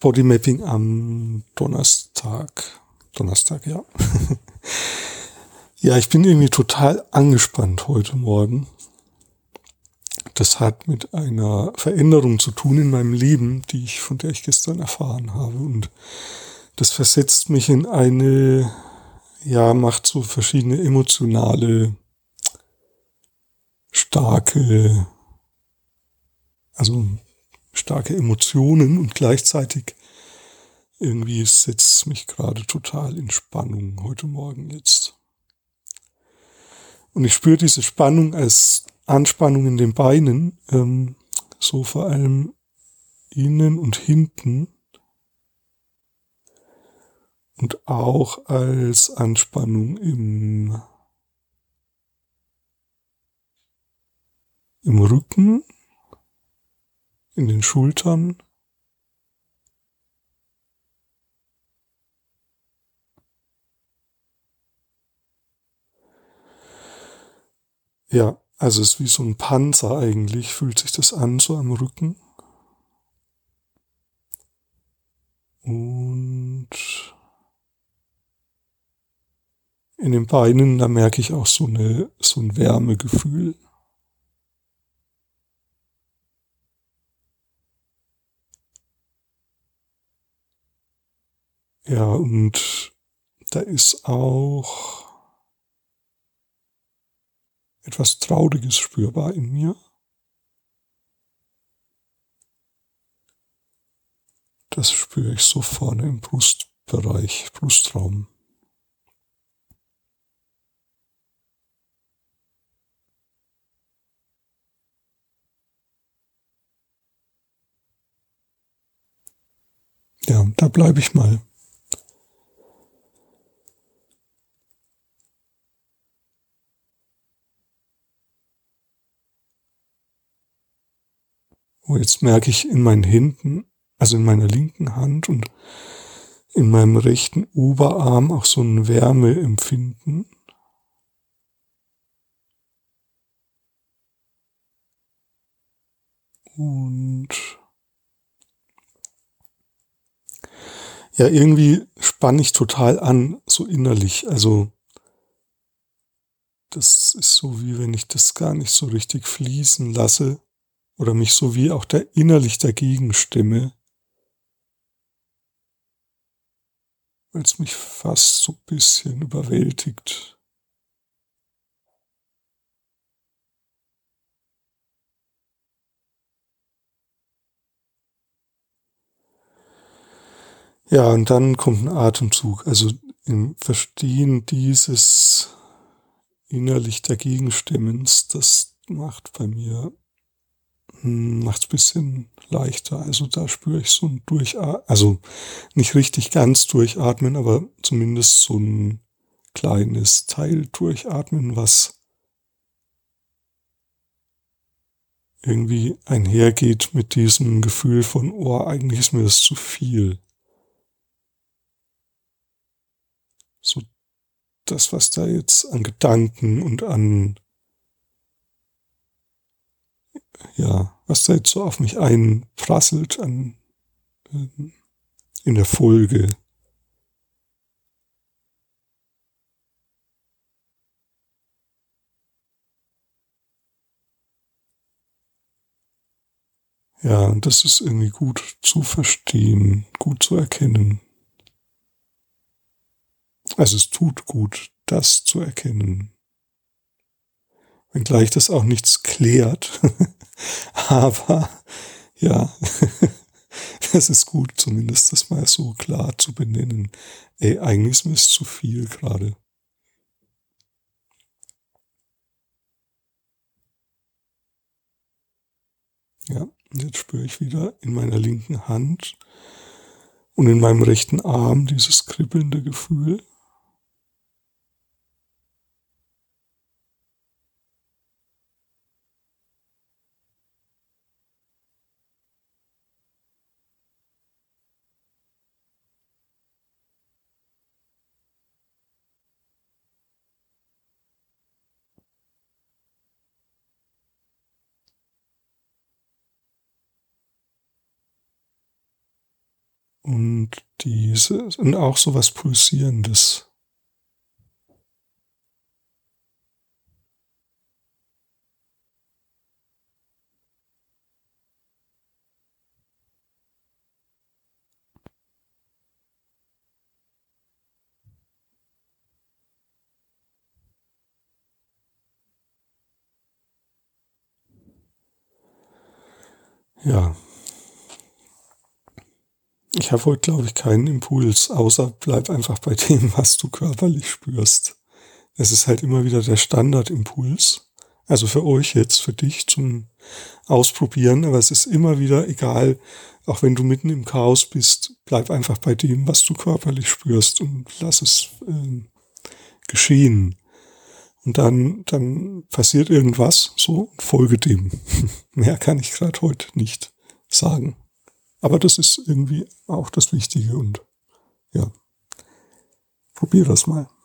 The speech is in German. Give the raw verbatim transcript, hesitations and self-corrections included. Bodymapping am Donnerstag. Donnerstag, ja. Ja, ich bin irgendwie total angespannt heute Morgen. Das hat mit einer Veränderung zu tun in meinem Leben, die ich, von der ich gestern erfahren habe. Und das versetzt mich in eine, ja, macht so verschiedene emotionale, starke, also starke Emotionen und gleichzeitig irgendwie setzt es mich gerade total in Spannung heute Morgen jetzt. Und ich spüre diese Spannung als Anspannung in den Beinen, ähm, so vor allem innen und hinten und auch als Anspannung im, im Rücken, in den Schultern. Ja, also es ist wie so ein Panzer eigentlich, fühlt sich das an, so am Rücken. Und in den Beinen, da merke ich auch so eine, so ein Wärmegefühl. Ja, und da ist auch etwas Trauriges spürbar in mir. Das spüre ich so vorne im Brustbereich, Brustraum. Ja, da bleibe ich mal. Jetzt merke ich in meinen Händen, also in meiner linken Hand und in meinem rechten Oberarm auch so ein Wärmeempfinden. Und ja, irgendwie spanne ich total an, so innerlich. Also das ist so, wie wenn ich das gar nicht so richtig fließen lasse. Oder mich so wie auch der innerlich dagegen stimme, weil es mich fast so ein bisschen überwältigt. Ja, und dann kommt ein Atemzug. Also im Verstehen dieses innerlich dagegen Stimmens, das macht bei mir macht es ein bisschen leichter. Also da spüre ich so ein Durchatmen, also nicht richtig ganz durchatmen, aber zumindest so ein kleines Teil durchatmen, was irgendwie einhergeht mit diesem Gefühl von, oh, eigentlich ist mir das zu viel. So das, was da jetzt an Gedanken und an ja, was da jetzt so auf mich einprasselt an, ähm, in der Folge. Ja, und das ist irgendwie gut zu verstehen, gut zu erkennen. Also es tut gut, das zu erkennen. Wenngleich das auch nichts klärt. Aber ja, es ist gut zumindest, das mal so klar zu benennen. Ey, eigentlich ist mir es zu viel gerade. Ja, jetzt spüre ich wieder in meiner linken Hand und in meinem rechten Arm dieses kribbelnde Gefühl. Und diese und auch so was Pulsierendes. Ja. Ich habe heute, glaube ich, keinen Impuls, außer bleib einfach bei dem, was du körperlich spürst. Es ist halt immer wieder der Standardimpuls. Also für euch jetzt, für dich zum Ausprobieren. Aber es ist immer wieder egal, auch wenn du mitten im Chaos bist, bleib einfach bei dem, was du körperlich spürst und lass es äh, geschehen. Und dann, dann passiert irgendwas, so, folge dem. Mehr kann ich gerade heute nicht sagen. Aber das ist irgendwie auch das Wichtige und ja, probier das mal.